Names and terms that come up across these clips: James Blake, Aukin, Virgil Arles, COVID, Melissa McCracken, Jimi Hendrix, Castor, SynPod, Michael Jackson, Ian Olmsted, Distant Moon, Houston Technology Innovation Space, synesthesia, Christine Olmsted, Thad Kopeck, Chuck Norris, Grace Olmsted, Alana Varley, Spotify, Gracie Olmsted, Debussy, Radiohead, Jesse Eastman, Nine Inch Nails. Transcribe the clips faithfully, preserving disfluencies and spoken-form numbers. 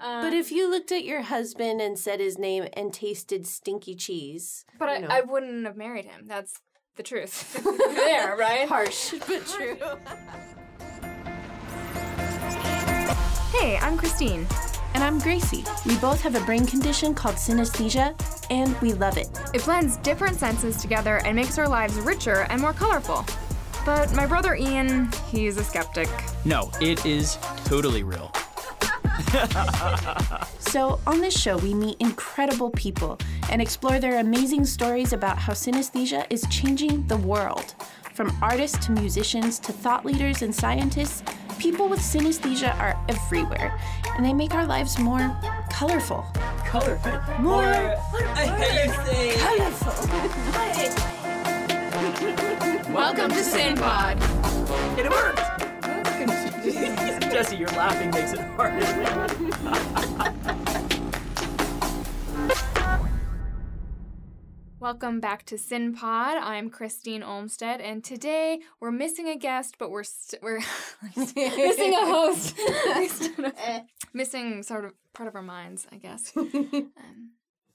Uh, but if you looked at your husband and said his name and tasted stinky cheese. But I, I wouldn't have married him. That's the truth. There, right? Harsh, but true. Hey, I'm Christine. And I'm Gracie. We both have a brain condition called synesthesia, and we love it. It blends different senses together and makes our lives richer and more colorful. But my brother Ian, he's a skeptic. No, it is totally real. So on this show, we meet incredible people and explore their amazing stories about how synesthesia is changing the world. From artists to musicians to thought leaders and scientists, people with synesthesia are everywhere, and they make our lives more colorful. Colorful. More, I hate you saying colorful. Welcome to SynPod. It worked. Jesse, your laughing makes it harder. Welcome back to SynPod. I'm Christine Olmsted, and today we're missing a guest, but we're st- we're missing a host, missing sort of part of our minds, I guess. Um,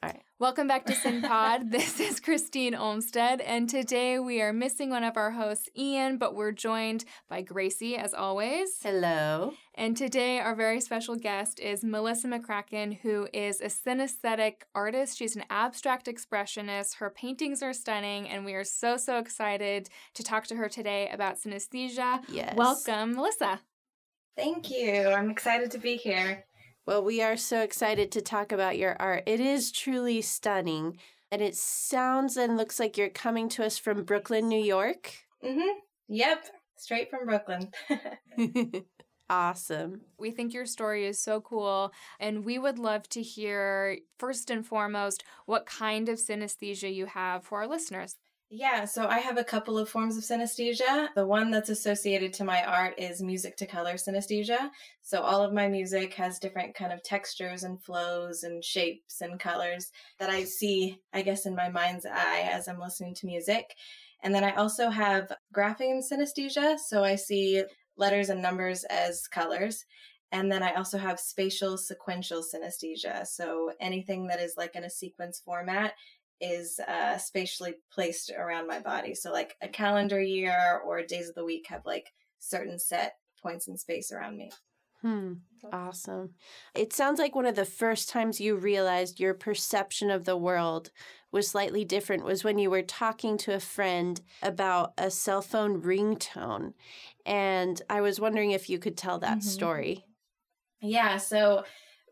All right. Welcome back to SynPod. This is Christine Olmsted, and today we are missing one of our hosts, Ian, but we're joined by Gracie, as always. Hello. And today our very special guest is Melissa McCracken, who is a synesthetic artist. She's an abstract expressionist. Her paintings are stunning, and we are so, so excited to talk to her today about synesthesia. Yes. Welcome, Melissa. Thank you. I'm excited to be here. Well, we are so excited to talk about your art. It is truly stunning, and it sounds and looks like you're coming to us from Brooklyn, New York. Mm-hmm. Yep. Straight from Brooklyn. Awesome. We think your story is so cool, and we would love to hear, first and foremost, what kind of synesthesia you have for our listeners. Yeah, so I have a couple of forms of synesthesia. The one that's associated to my art is music to color synesthesia. So all of my music has different kind of textures and flows and shapes and colors that I see, I guess, in my mind's eye as I'm listening to music. And then I also have grapheme synesthesia. So I see letters and numbers as colors. And then I also have spatial sequential synesthesia. So anything that is like in a sequence format is uh, spatially placed around my body. So like a calendar year or days of the week have like certain set points in space around me. Hmm. Awesome. It sounds like one of the first times you realized your perception of the world was slightly different was when you were talking to a friend about a cell phone ringtone. And I was wondering if you could tell that mm-hmm. story. Yeah. So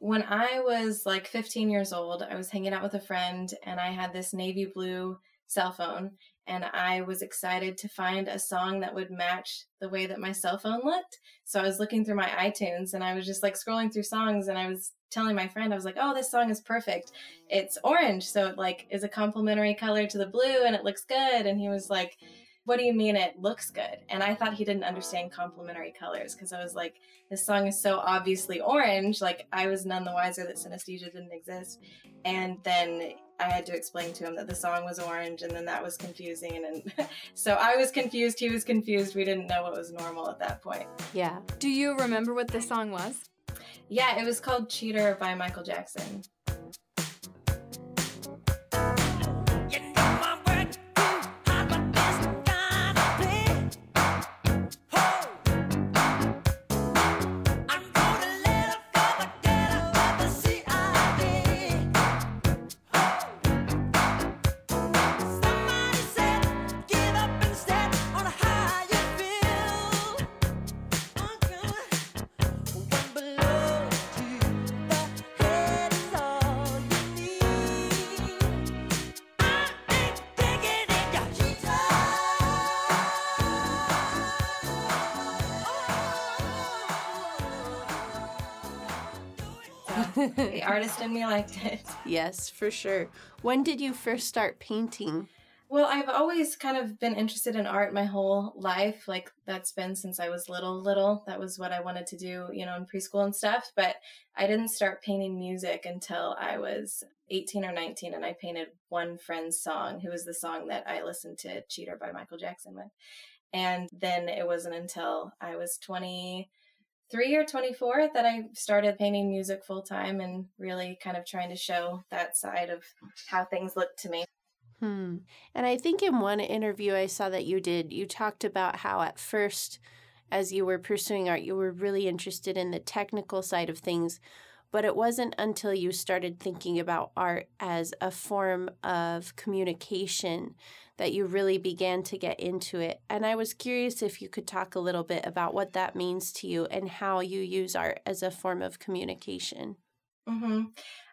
when I was like fifteen years old, I was hanging out with a friend and I had this navy blue cell phone and I was excited to find a song that would match the way that my cell phone looked. So I was looking through my iTunes and I was just like scrolling through songs and I was telling my friend, I was like, oh, this song is perfect. It's orange. So it like is a complementary color to the blue and it looks good. And he was like, what do you mean it looks good? And I thought he didn't understand complementary colors because I was like, this song is so obviously orange. Like I was none the wiser that synesthesia didn't exist. And then I had to explain to him that the song was orange and then that was confusing. And, and so I was confused. He was confused. We didn't know what was normal at that point. Yeah. Do you remember what the song was? Yeah, it was called Cheater by Michael Jackson. The artist in me liked it. Yes, for sure. When did you first start painting? Well, I've always kind of been interested in art my whole life. Like that's been since I was little, little. That was what I wanted to do, you know, in preschool and stuff. But I didn't start painting music until I was eighteen or nineteen. And I painted one friend's song, who was the song that I listened to Cheater by Michael Jackson with. And then it wasn't until I was twenty three or twenty-four that I started painting music full time and really kind of trying to show that side of how things look to me. Hmm. And I think in one interview I saw that you did, you talked about how at first, as you were pursuing art, you were really interested in the technical side of things, but it wasn't until you started thinking about art as a form of communication that you really began to get into it. And I was curious if you could talk a little bit about what that means to you and how you use art as a form of communication. Mm-hmm.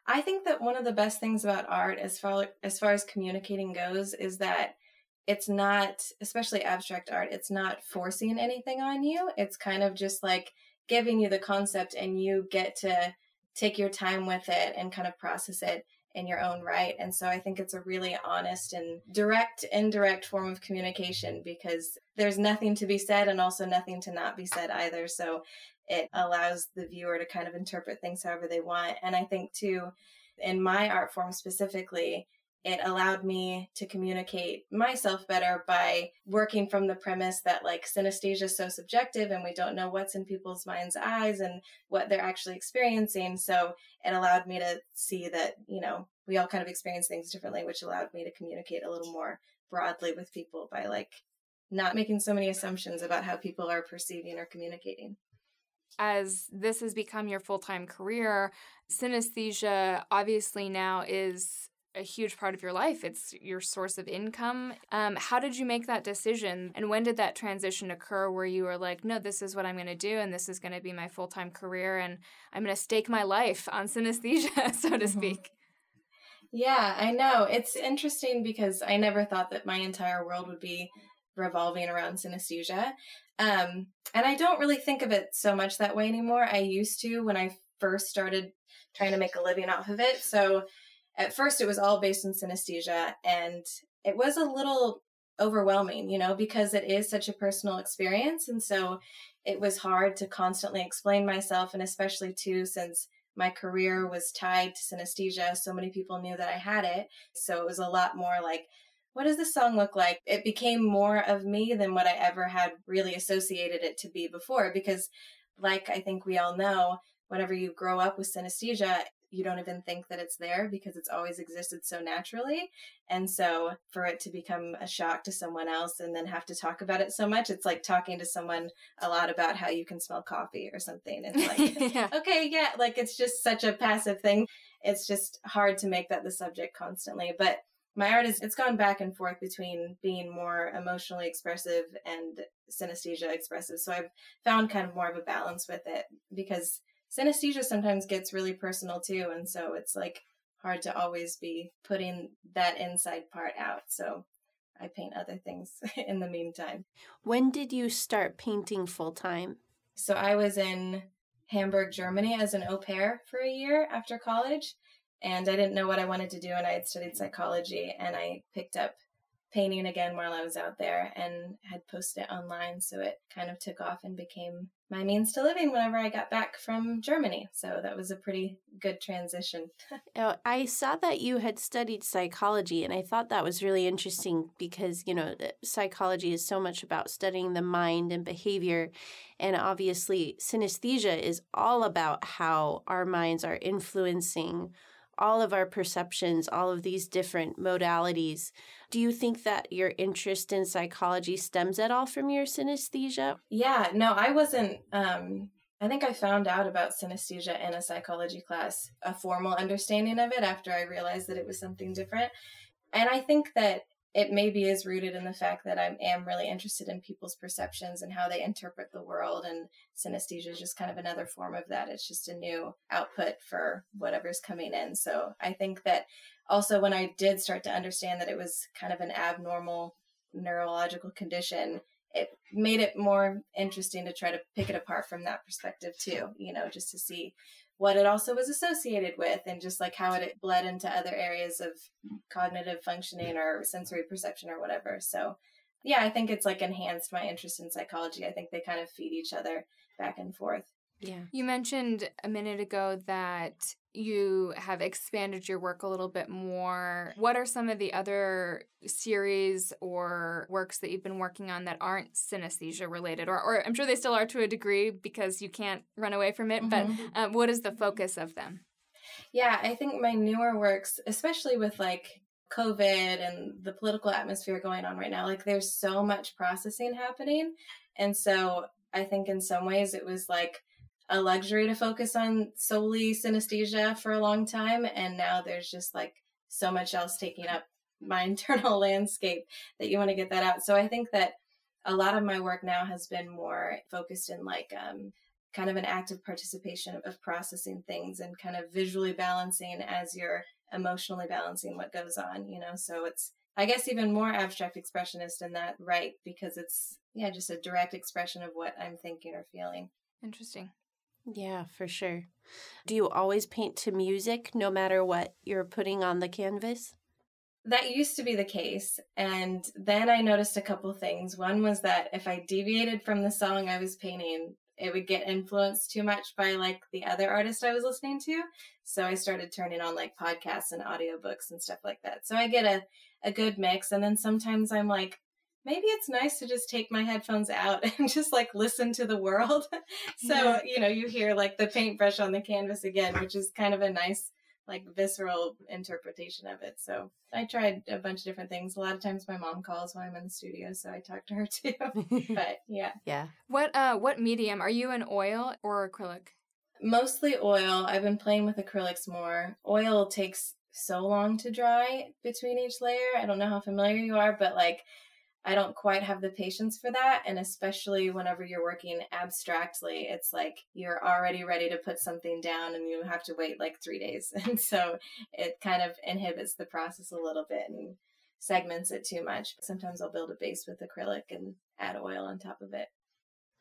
I think that one of the best things about art as far as far as communicating goes is that it's not, especially abstract art, it's not forcing anything on you. It's kind of just like giving you the concept and you get to take your time with it and kind of process it in your own right. And so I think it's a really honest and direct, indirect form of communication because there's nothing to be said and also nothing to not be said either. So it allows the viewer to kind of interpret things however they want. And I think too, in my art form specifically, it allowed me to communicate myself better by working from the premise that like synesthesia is so subjective and we don't know what's in people's minds' eyes and what they're actually experiencing. So it allowed me to see that, you know, we all kind of experience things differently, which allowed me to communicate a little more broadly with people by like not making so many assumptions about how people are perceiving or communicating. As this has become your full-time career, synesthesia obviously now is a huge part of your life. It's your source of income. Um, how did you make that decision? And when did that transition occur where you were like, no, this is what I'm going to do and this is going to be my full-time career and I'm going to stake my life on synesthesia, so to speak? Yeah, I know. It's interesting because I never thought that my entire world would be revolving around synesthesia. Um, and I don't really think of it so much that way anymore. I used to when I first started trying to make a living off of it. So at first it was all based in synesthesia and it was a little overwhelming, you know, because it is such a personal experience. And so it was hard to constantly explain myself. And especially too, since my career was tied to synesthesia, so many people knew that I had it. So it was a lot more like, what does this song look like? It became more of me than what I ever had really associated it to be before. Because like, I think we all know, whenever you grow up with synesthesia, you don't even think that it's there because it's always existed so naturally. And so for it to become a shock to someone else and then have to talk about it so much, it's like talking to someone a lot about how you can smell coffee or something. It's like, yeah. okay, yeah, like it's just such a passive thing. It's just hard to make that the subject constantly. But my art is, it's gone back and forth between being more emotionally expressive and synesthesia expressive. So I've found kind of more of a balance with it because synesthesia sometimes gets really personal too. And so it's like hard to always be putting that inside part out. So I paint other things in the meantime. When did you start painting full time? So I was in Hamburg, Germany as an au pair for a year after college. And I didn't know what I wanted to do. And I had studied psychology and I picked up painting again while I was out there and had posted it online. So it kind of took off and became my means to living whenever I got back from Germany. So that was a pretty good transition. Now, I saw that you had studied psychology and I thought that was really interesting because, you know, psychology is so much about studying the mind and behavior. And obviously synesthesia is all about how our minds are influencing all of our perceptions, all of these different modalities. Do you think that your interest in psychology stems at all from your synesthesia? Yeah, no, I wasn't. Um, I think I found out about synesthesia in a psychology class, a formal understanding of it after I realized that it was something different. And I think that it maybe is rooted in the fact that I am really interested in people's perceptions and how they interpret the world. And synesthesia is just kind of another form of that. It's just a new output for whatever's coming in. So I think that also when I did start to understand that it was kind of an abnormal neurological condition, it made it more interesting to try to pick it apart from that perspective too, you know, just to see what it also was associated with and just like how it bled into other areas of cognitive functioning or sensory perception or whatever. So yeah, I think it's like enhanced my interest in psychology. I think they kind of feed each other back and forth. Yeah. You mentioned a minute ago that you have expanded your work a little bit more. What are some of the other series or works that you've been working on that aren't synesthesia related? Or, or I'm sure they still are to a degree because you can't run away from it, mm-hmm. but um, what is the focus of them? Yeah, I think my newer works, especially with like COVID and the political atmosphere going on right now, like there's so much processing happening. And so I think in some ways it was like a luxury to focus on solely synesthesia for a long time. And now there's just like so much else taking up my internal landscape that you want to get that out. So I think that a lot of my work now has been more focused in like um, kind of an active participation of, of processing things and kind of visually balancing as you're emotionally balancing what goes on, you know? So it's, I guess, even more abstract expressionist in that, right? Because it's, yeah, just a direct expression of what I'm thinking or feeling. Interesting. Yeah, for sure. Do you always paint to music no matter what you're putting on the canvas? That used to be the case. And then I noticed a couple things. One was that if I deviated from the song I was painting, it would get influenced too much by like the other artist I was listening to. So I started turning on like podcasts and audiobooks and stuff like that. So I get a, a good mix. And then sometimes I'm like, maybe it's nice to just take my headphones out and just like listen to the world. So, yeah. you know, you hear like the paintbrush on the canvas again, which is kind of a nice, like visceral interpretation of it. So I tried a bunch of different things. A lot of times my mom calls while I'm in the studio, so I talk to her too. But yeah. Yeah. What, uh, what medium? Are you an oil or acrylic? Mostly oil. I've been playing with acrylics more. Oil takes so long to dry between each layer. I don't know how familiar you are, but like, I don't quite have the patience for that. And especially whenever you're working abstractly, it's like you're already ready to put something down and you have to wait like three days. And so it kind of inhibits the process a little bit and segments it too much. Sometimes I'll build a base with acrylic and add oil on top of it.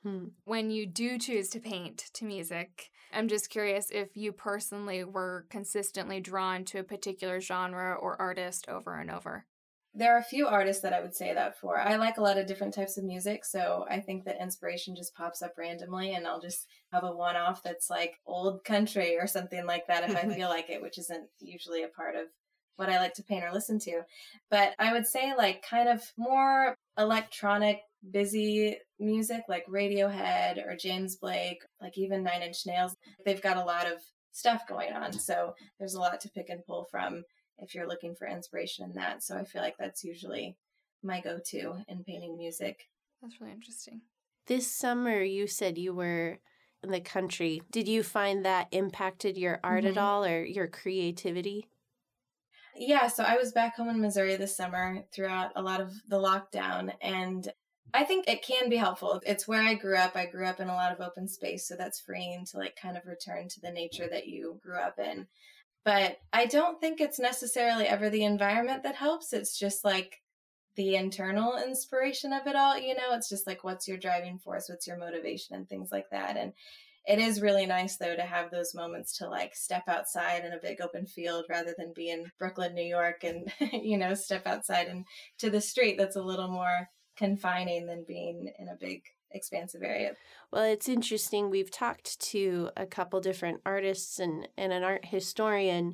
Hmm. When you do choose to paint to music, I'm just curious if you personally were consistently drawn to a particular genre or artist over and over. There are a few artists that I would say that for. I like a lot of different types of music, so I think that inspiration just pops up randomly, and I'll just have a one-off that's like old country or something like that if I feel like it, which isn't usually a part of what I like to paint or listen to. But I would say like kind of more electronic, busy music like Radiohead or James Blake, like even Nine Inch Nails. They've got a lot of stuff going on, so there's a lot to pick and pull from if you're looking for inspiration in that. So I feel like that's usually my go-to in painting music. That's really interesting. This summer, you said you were in the country. Did you find that impacted your art mm-hmm. at all or your creativity? Yeah, so I was back home in Missouri this summer throughout a lot of the lockdown. And I think it can be helpful. It's where I grew up. I grew up in a lot of open space. So that's freeing to like kind of return to the nature that you grew up in. But I don't think it's necessarily ever the environment that helps. It's just like the internal inspiration of it all, you know? It's just like, what's your driving force? What's your motivation and things like that. And it is really nice though to have those moments to like step outside in a big open field rather than be in Brooklyn, New York and, you know, step outside and to the street. That's a little more confining than being in a big expansive area. Well, it's interesting. We've talked to a couple different artists and, and an art historian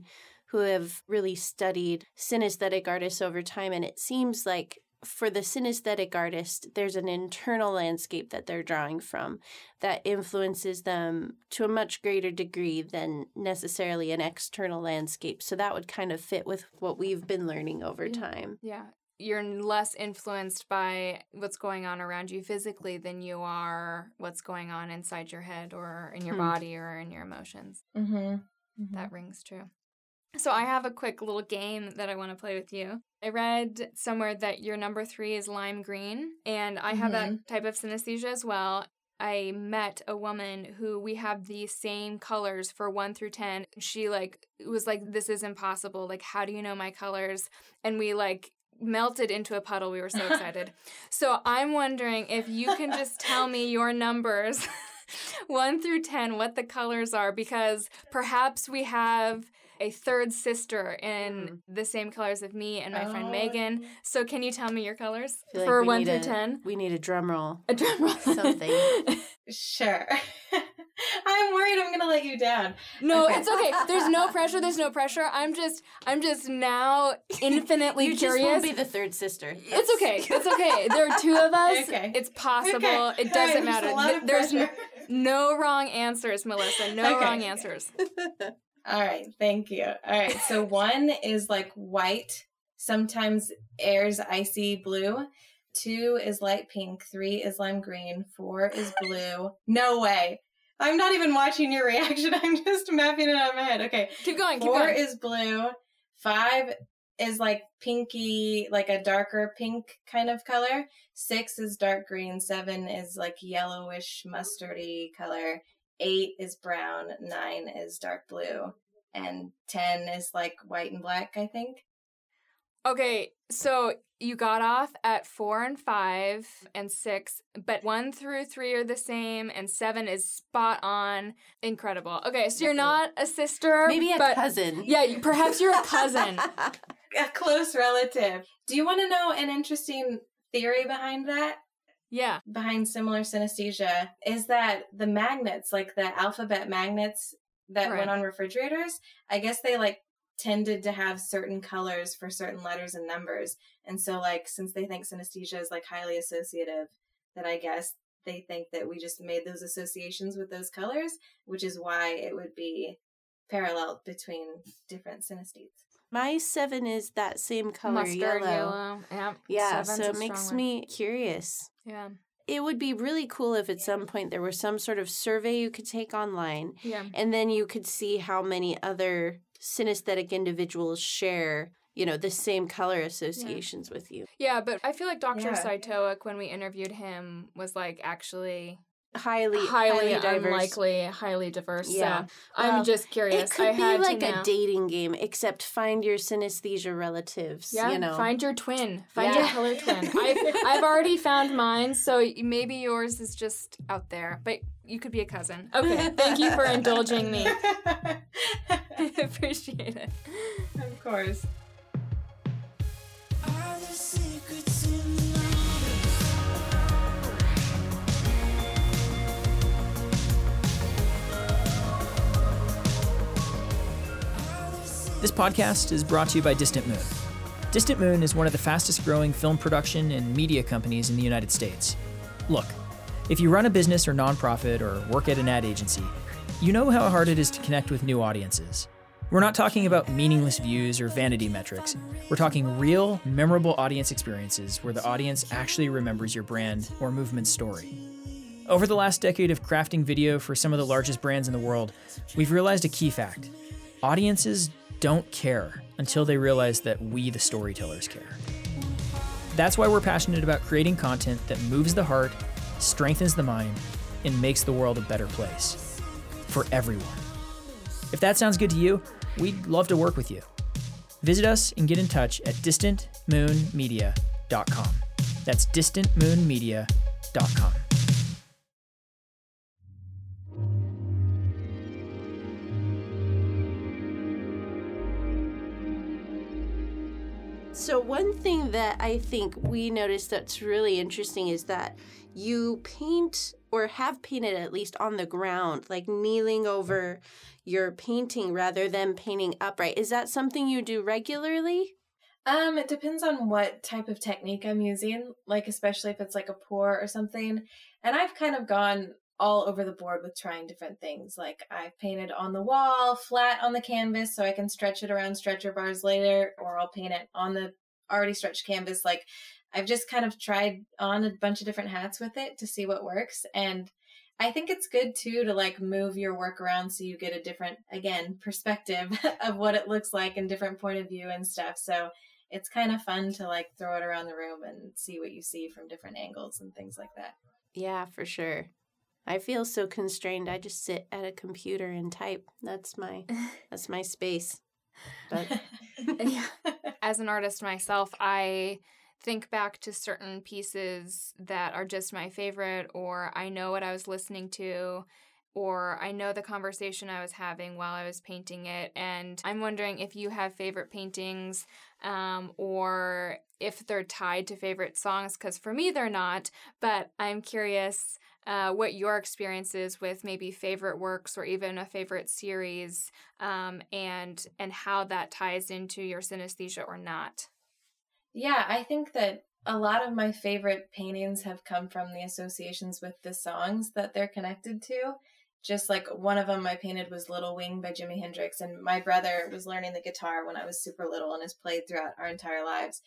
who have really studied synesthetic artists over time. And it seems like for the synesthetic artist, there's an internal landscape that they're drawing from that influences them to a much greater degree than necessarily an external landscape. So that would kind of fit with what we've been learning over time. Yeah. You're less influenced by what's going on around you physically than you are what's going on inside your head or in your hmm. body or in your emotions. Mm-hmm. Mm-hmm. That rings true. So I have a quick little game that I want to play with you. I read somewhere that your number three is lime green, and I mm-hmm. have that type of synesthesia as well. I met a woman who we have the same colors for one through ten. She like was like, this is impossible. Like, how do you know my colors? And we like melted into a puddle. We were so excited. So I'm wondering if you can just tell me your numbers, one through ten, what the colors are, because perhaps we have a third sister in the same colors of me and my oh. friend Megan. So can you tell me your colors for like one through ten? We need a drum roll. A drum roll. Something. Sure. I I'm worried I'm gonna let you down. No, it's okay. There's no pressure. There's no pressure. I'm just, I'm just now infinitely you curious. You just will be the third sister. Yes. It's okay. It's okay. There are two of us. Okay. It's possible. Okay. It doesn't right, matter. A lot of there's no, no wrong answers, Melissa. No okay. wrong answers. All right. Thank you. All right. So one is like white. Sometimes air's icy blue. Two is light pink. Three is lime green. Four is blue. No way. I'm not even watching your reaction. I'm just mapping it out in my head. Okay. Keep going. Four keep going. is blue. Five is like pinky, like a darker pink kind of color. Six is dark green. Seven is like yellowish mustardy color. Eight is brown. Nine is dark blue. And ten is like white and black, I think. Okay, so you got off at four and five and six, but one through three are the same, and seven is spot on. Incredible. Okay, so you're not a sister. Maybe a but, cousin. Yeah, perhaps you're a cousin. A close relative. Do you want to know an interesting theory behind that? Yeah. Behind similar synesthesia is that the magnets, like the alphabet magnets that right. went on refrigerators, I guess they like tended to have certain colors for certain letters and numbers. And so like, since they think synesthesia is like highly associative, that I guess they think that we just made those associations with those colors, which is why it would be paralleled between different synesthetes. My seven is that same color, mustard, yellow. yellow. Yeah, yeah so it makes me curious. Yeah. It would be really cool if at some point there was some sort of survey you could take online. Yeah. And then you could see how many other synesthetic individuals share, you know, the same color associations yeah. with you. Yeah, but I feel like Doctor Yeah. Saitoic, when we interviewed him, was like actually highly, highly, highly unlikely, highly diverse. Yeah. So well, I'm just curious. It could I be had like a dating game, except find your synesthesia relatives. Yeah, you know? Find your twin, find yeah. your color twin. I've, I've already found mine, so maybe yours is just out there, but you could be a cousin. Okay, thank you for indulging me. I appreciate it. Of course. Are there secrets in the letters? This podcast is brought to you by Distant Moon. Distant Moon is one of the fastest growing film production and media companies in the United States. Look, if you run a business or nonprofit or work at an ad agency, you know how hard it is to connect with new audiences. We're not talking about meaningless views or vanity metrics. We're talking real, memorable audience experiences where the audience actually remembers your brand or movement's story. Over the last decade of crafting video for some of the largest brands in the world, we've realized a key fact. Audiences don't care until they realize that we, the storytellers, care. That's why we're passionate about creating content that moves the heart, strengthens the mind, and makes the world a better place. For everyone. If that sounds good to you, we'd love to work with you. Visit us and get in touch at distant moon media dot com. That's distant moon media dot com. So one thing that I think we noticed that's really interesting is that you paint or have painted at least on the ground, like kneeling over your painting rather than painting upright. Is that something you do regularly? Um, it depends on what type of technique I'm using, like especially if it's like a pour or something. And I've kind of gone all over the board with trying different things. Like I've painted on the wall, flat on the canvas so I can stretch it around stretcher bars later, or I'll paint it on the already stretched canvas. Like I've just kind of tried on a bunch of different hats with it to see what works. And I think it's good too to like move your work around so you get a different, again, perspective of what it looks like and different point of view and stuff. So it's kind of fun to like throw it around the room and see what you see from different angles and things like that. Yeah, for sure. I feel so constrained. I just sit at a computer and type. That's my that's my space. But as an artist myself, I think back to certain pieces that are just my favorite, or I know what I was listening to, or I know the conversation I was having while I was painting it. And I'm wondering if you have favorite paintings, um, or if they're tied to favorite songs, because for me, they're not. But I'm curious uh, what your experience is with maybe favorite works or even a favorite series, um, and and how that ties into your synesthesia or not. Yeah, I think that a lot of my favorite paintings have come from the associations with the songs that they're connected to. Just like one of them I painted was Little Wing by Jimi Hendrix. And my brother was learning the guitar when I was super little and has played throughout our entire lives.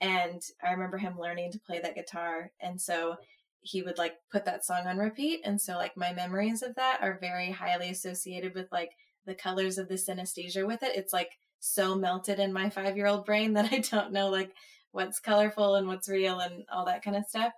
And I remember him learning to play that guitar. And so he would like put that song on repeat. And so like my memories of that are very highly associated with like the colors of the synesthesia with it. It's like so melted in my five-year-old brain that I don't know like what's colorful and what's real and all that kind of stuff.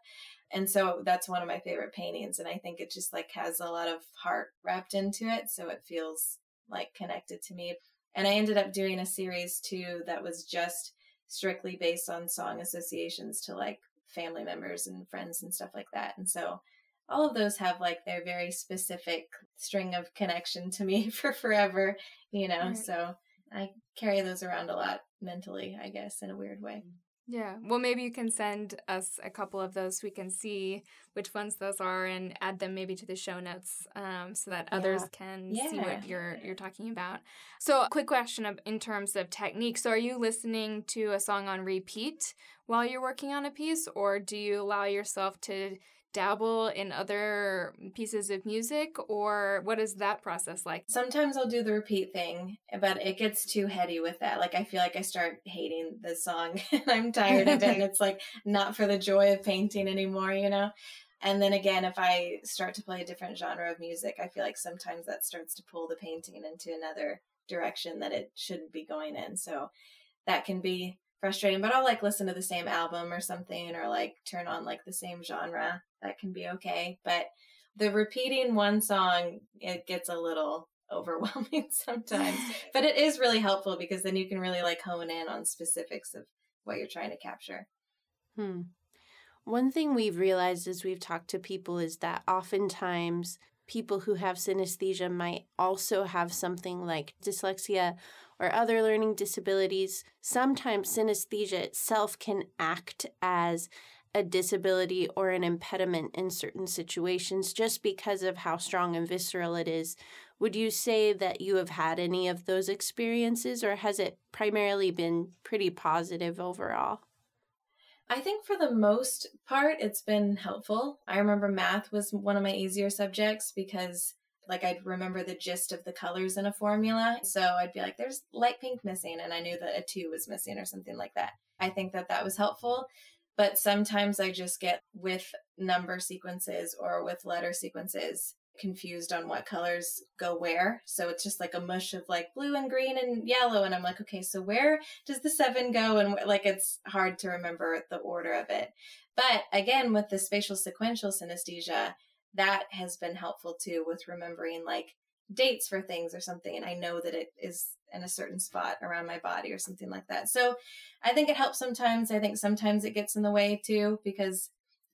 And so that's one of my favorite paintings. And I think it just like has a lot of heart wrapped into it. So it feels like connected to me. And I ended up doing a series too that was just strictly based on song associations to like family members and friends and stuff like that. And so all of those have like their very specific string of connection to me for forever, you know, right. So I carry those around a lot mentally, I guess, in a weird way. Yeah. Well, maybe you can send us a couple of those so we can see which ones those are and add them maybe to the show notes um, so that others yeah. can yeah. see what you're you're talking about. So quick question of, in terms of technique. So are you listening to a song on repeat while you're working on a piece, or do you allow yourself to dabble in other pieces of music, or what is that process like? Sometimes I'll do the repeat thing, but it gets too heady with that. Like I feel like I start hating the song and I'm tired of it and it's like not for the joy of painting anymore, you know? And then again, if I start to play a different genre of music, I feel like sometimes that starts to pull the painting into another direction that it shouldn't be going in. So that can be frustrating, but I'll like listen to the same album or something, or like turn on like the same genre. That can be okay. But the repeating one song, it gets a little overwhelming sometimes, but it is really helpful because then you can really like hone in on specifics of what you're trying to capture. Hmm. One thing we've realized as we've talked to people is that oftentimes people who have synesthesia might also have something like dyslexia or other learning disabilities. Sometimes synesthesia itself can act as a disability or an impediment in certain situations just because of how strong and visceral it is. Would you say that you have had any of those experiences, or has it primarily been pretty positive overall? I think for the most part, it's been helpful. I remember math was one of my easier subjects because like I'd remember the gist of the colors in a formula. So I'd be like, there's light pink missing. And I knew that a two was missing or something like that. I think that that was helpful. But sometimes I just get with number sequences or with letter sequences confused on what colors go where. So it's just like a mush of like blue and green and yellow. And I'm like, okay, so where does the seven go? And like, it's hard to remember the order of it. But again, with the spatial sequential synesthesia, that has been helpful too with remembering like dates for things or something. And I know that it is in a certain spot around my body or something like that. So I think it helps sometimes. I think sometimes it gets in the way too, because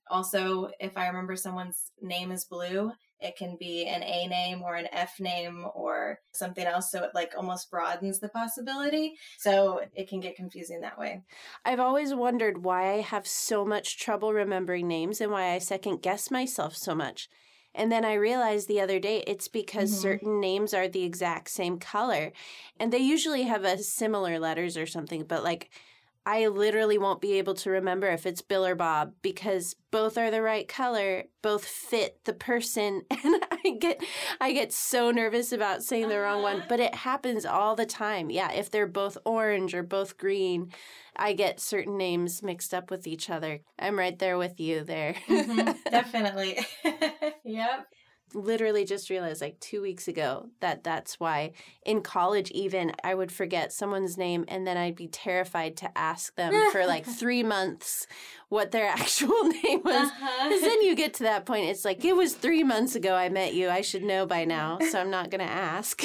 also if I remember someone's name is Blue, it can be an A name or an F name or something else. So it like almost broadens the possibility. So it can get confusing that way. I've always wondered why I have so much trouble remembering names and why I second guess myself so much. And then I realized the other day it's because mm-hmm. certain names are the exact same color and they usually have a similar letters or something. But like I literally won't be able to remember if it's Bill or Bob because both are the right color, both fit the person. And I get I get so nervous about saying the uh-huh. wrong one, but it happens all the time. Yeah, if they're both orange or both green, I get certain names mixed up with each other. I'm right there with you there. Mm-hmm, definitely. Yep. Literally just realized like two weeks ago that that's why in college even I would forget someone's name and then I'd be terrified to ask them for like three months what their actual name was. Uh-huh. Because then you get to that point, it's like, it was three months ago I met you. I should know by now, so I'm not going to ask.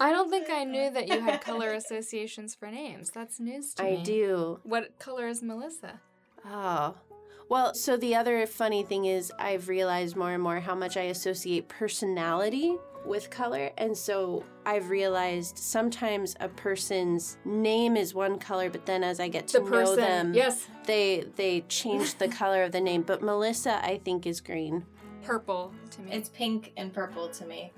I don't think I knew that you had color associations for names. That's news to I me. I do. What color is Melissa? Oh, Well, so the other funny thing is I've realized more and more how much I associate personality with color. And so I've realized sometimes a person's name is one color, but then as I get to the know person, them, yes. they they change the color of the name. But Melissa, I think, is green. Purple to me. It's pink and purple to me.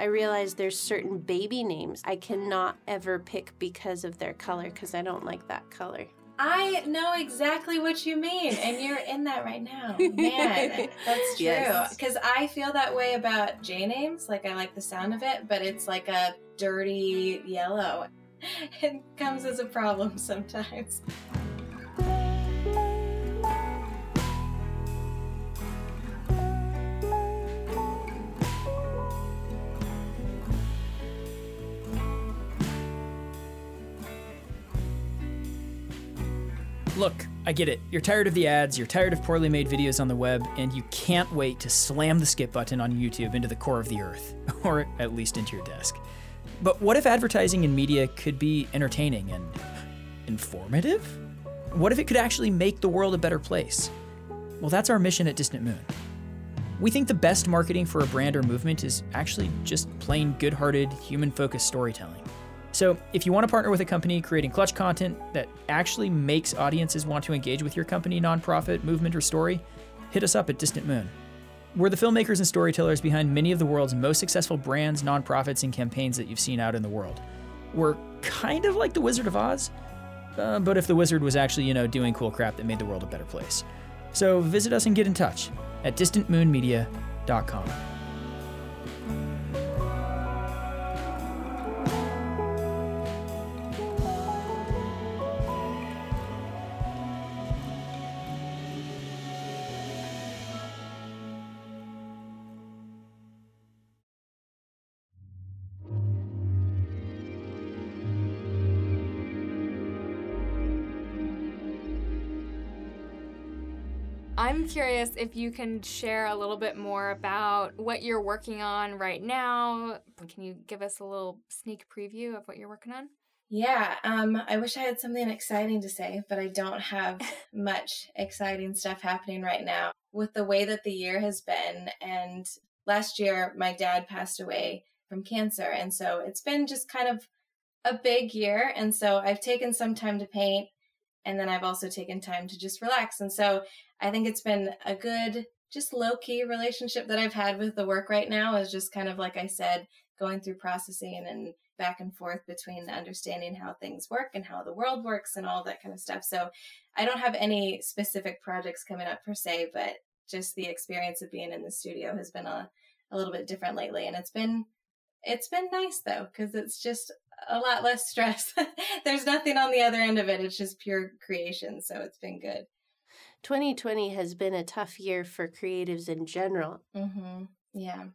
I realize there's certain baby names I cannot ever pick because of their color, because I don't like that color. I know exactly what you mean, and you're in that right now. Man, that's true. Because yes. I feel that way about J names. Like, I like the sound of it, but it's like a dirty yellow. It comes as a problem sometimes. Look, I get it. You're tired of the ads, you're tired of poorly made videos on the web, and you can't wait to slam the skip button on YouTube into the core of the earth, or at least into your desk. But what if advertising and media could be entertaining and informative? What if it could actually make the world a better place? Well, that's our mission at Distant Moon. We think the best marketing for a brand or movement is actually just plain good-hearted, human-focused storytelling. So if you want to partner with a company creating clutch content that actually makes audiences want to engage with your company, nonprofit, movement, or story, hit us up at Distant Moon. We're the filmmakers and storytellers behind many of the world's most successful brands, nonprofits, and campaigns that you've seen out in the world. We're kind of like the Wizard of Oz, uh, but if the wizard was actually, you know, doing cool crap that made the world a better place. So visit us and get in touch at distant moon media dot com. I'm curious if you can share a little bit more about what you're working on right now. Can you give us a little sneak preview of what you're working on? Yeah, um, I wish I had something exciting to say, but I don't have much exciting stuff happening right now. With the way that the year has been, and last year my dad passed away from cancer, and so it's been just kind of a big year, and so I've taken some time to paint, and then I've also taken time to just relax, and so I think it's been a good, just low-key relationship that I've had with the work right now is just kind of, like I said, going through processing and back and forth between understanding how things work and how the world works and all that kind of stuff. So I don't have any specific projects coming up per se, but just the experience of being in the studio has been a, a little bit different lately. And it's been, it's been nice though, because it's just a lot less stress. There's nothing on the other end of it. It's just pure creation. So it's been good. twenty twenty has been a tough year for creatives in general. Mm-hmm. Yeah.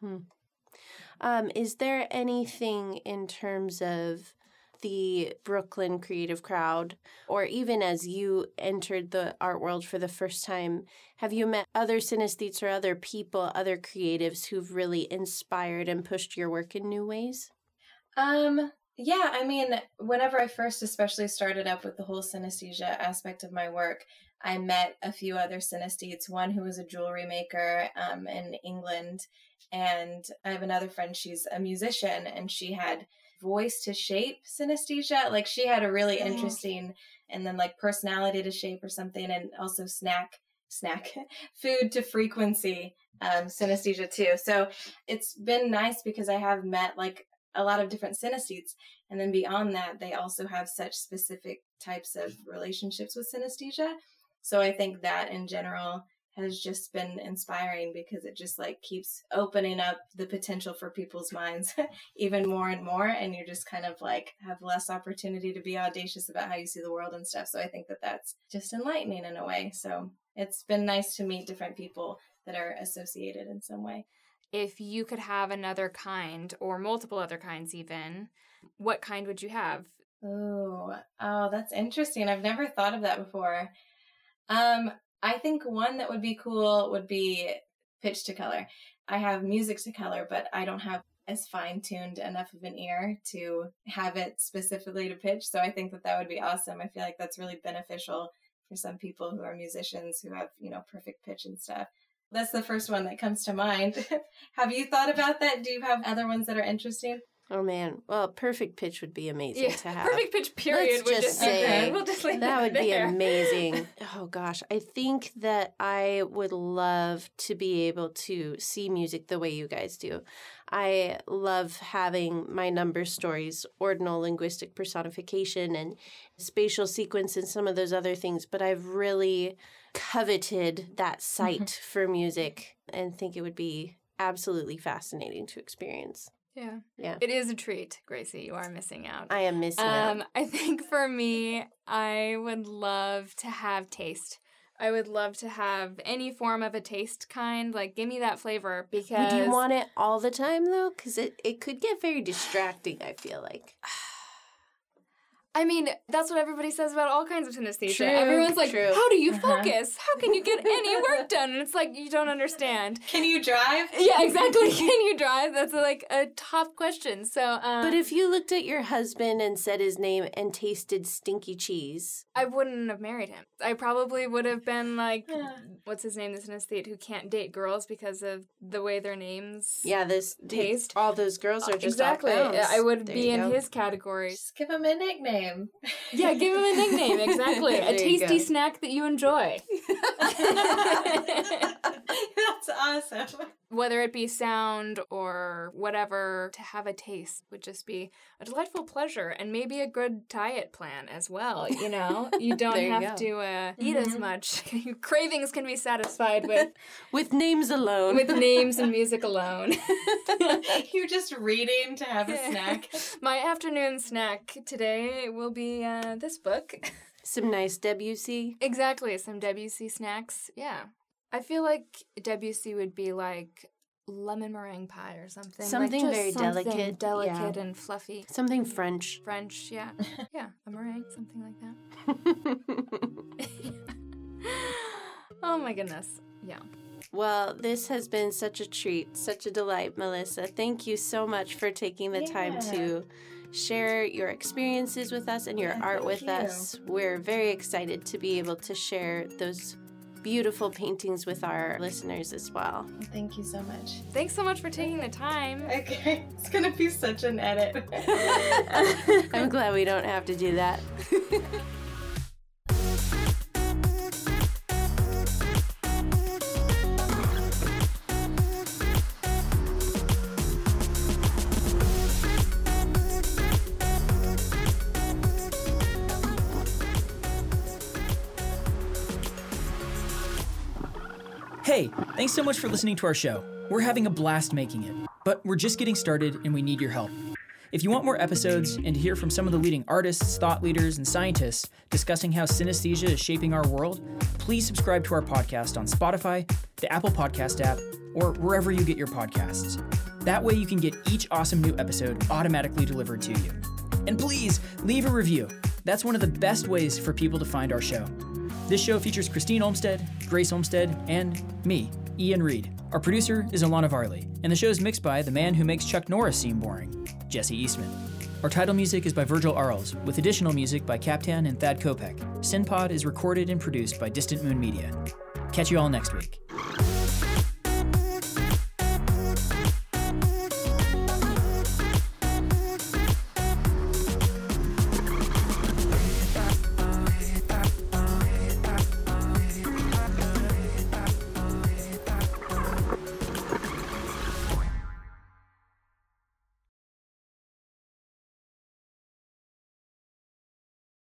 Hmm. Um, is there anything in terms of the Brooklyn creative crowd, or even as you entered the art world for the first time, have you met other synesthetes or other people, other creatives who've really inspired and pushed your work in new ways? Um. Yeah, I mean, whenever I first especially started up with the whole synesthesia aspect of my work, I met a few other synesthetes, one who was a jewelry maker um, in England, and I have another friend, she's a musician, and she had voice to shape synesthesia. Like, she had a really interesting, and then like personality to shape or something, and also snack, snack, food to frequency um, synesthesia too. So it's been nice because I have met like a lot of different synesthetes. And then beyond that, they also have such specific types of relationships with synesthesia. So I think that in general has just been inspiring because it just like keeps opening up the potential for people's minds even more and more. And you just kind of like have less opportunity to be audacious about how you see the world and stuff. So I think that that's just enlightening in a way. So it's been nice to meet different people that are associated in some way. If you could have another kind or multiple other kinds even, what kind would you have? Ooh, oh, that's interesting. I've never thought of that before. Um, I think one that would be cool would be pitch to color. I have music to color, but I don't have as fine-tuned enough of an ear to have it specifically to pitch. So I think that that would be awesome. I feel like that's really beneficial for some people who are musicians who have, you know, perfect pitch and stuff. That's the first one that comes to mind. Have you thought about that? Do you have other ones that are interesting? Oh, man. Well, perfect pitch would be amazing yeah. to have. Perfect pitch, period. Let's would just, just say, okay. we'll just leave that would there. be amazing. Oh, gosh. I think that I would love to be able to see music the way you guys do. I love having my number stories, ordinal linguistic personification, and spatial sequence and some of those other things. But I've really coveted that sight mm-hmm. for music and think it would be absolutely fascinating to experience. Yeah. Yeah. It is a treat, Gracie. You are missing out. I am missing um, out. I think for me, I would love to have taste. I would love to have any form of a taste kind. Like, give me that flavor because... Would you want it all the time, though? Because it, it could get very distracting, I feel like. I mean, that's what everybody says about all kinds of synesthesia. True, Everyone's like, true. how do you focus? Uh-huh. How can you get any work done? And it's like, you don't understand. Can you drive? Yeah, exactly. Can you drive? That's like a top question. So, um, But if you looked at your husband and said his name and tasted stinky cheese. I wouldn't have married him. I probably would have been like, yeah. what's his name, the synesthete who can't date girls because of the way their names yeah, this taste. All those girls are just exactly. off bounds. I would there be in go. his category. Just give him a nickname. Yeah, give him a nickname, exactly. A tasty snack that you enjoy. That's awesome. Whether it be sound or whatever, to have a taste would just be a delightful pleasure and maybe a good diet plan as well, you know? You don't you have go. to uh, eat mm-hmm. as much. Your cravings can be satisfied with... with names alone. With names and music alone. You're just reading to have a snack. My afternoon snack today will be uh, this book. Some nice Debussy. Exactly, some Debussy snacks, yeah. I feel like Debussy would be like lemon meringue pie or something. Something like very something delicate. Delicate yeah. and fluffy. Something French. French, yeah. Yeah, a meringue, something like that. Oh my goodness. Yeah. Well, this has been such a treat, such a delight, Melissa. Thank you so much for taking the yeah. time to share your experiences with us and your yeah, art with you. us. We're very excited to be able to share those beautiful paintings with our listeners as well. Thank you so much. Thanks so much for taking the time. Okay. It's going to be such an edit. I'm glad we don't have to do that. Hey, thanks so much for listening to our show. We're having a blast making it, but we're just getting started and we need your help. If you want more episodes and to hear from some of the leading artists, thought leaders, and scientists discussing how synesthesia is shaping our world, please subscribe to our podcast on Spotify, the Apple Podcast app, or wherever you get your podcasts. That way you can get each awesome new episode automatically delivered to you. And please leave a review. That's one of the best ways for people to find our show. This show features Christine Olmsted, Grace Olmsted, and me, Ian Reed. Our producer is Alana Varley, and the show is mixed by the man who makes Chuck Norris seem boring, Jesse Eastman. Our title music is by Virgil Arles, with additional music by Captain and Thad Kopeck. SynPod is recorded and produced by Distant Moon Media. Catch you all next week.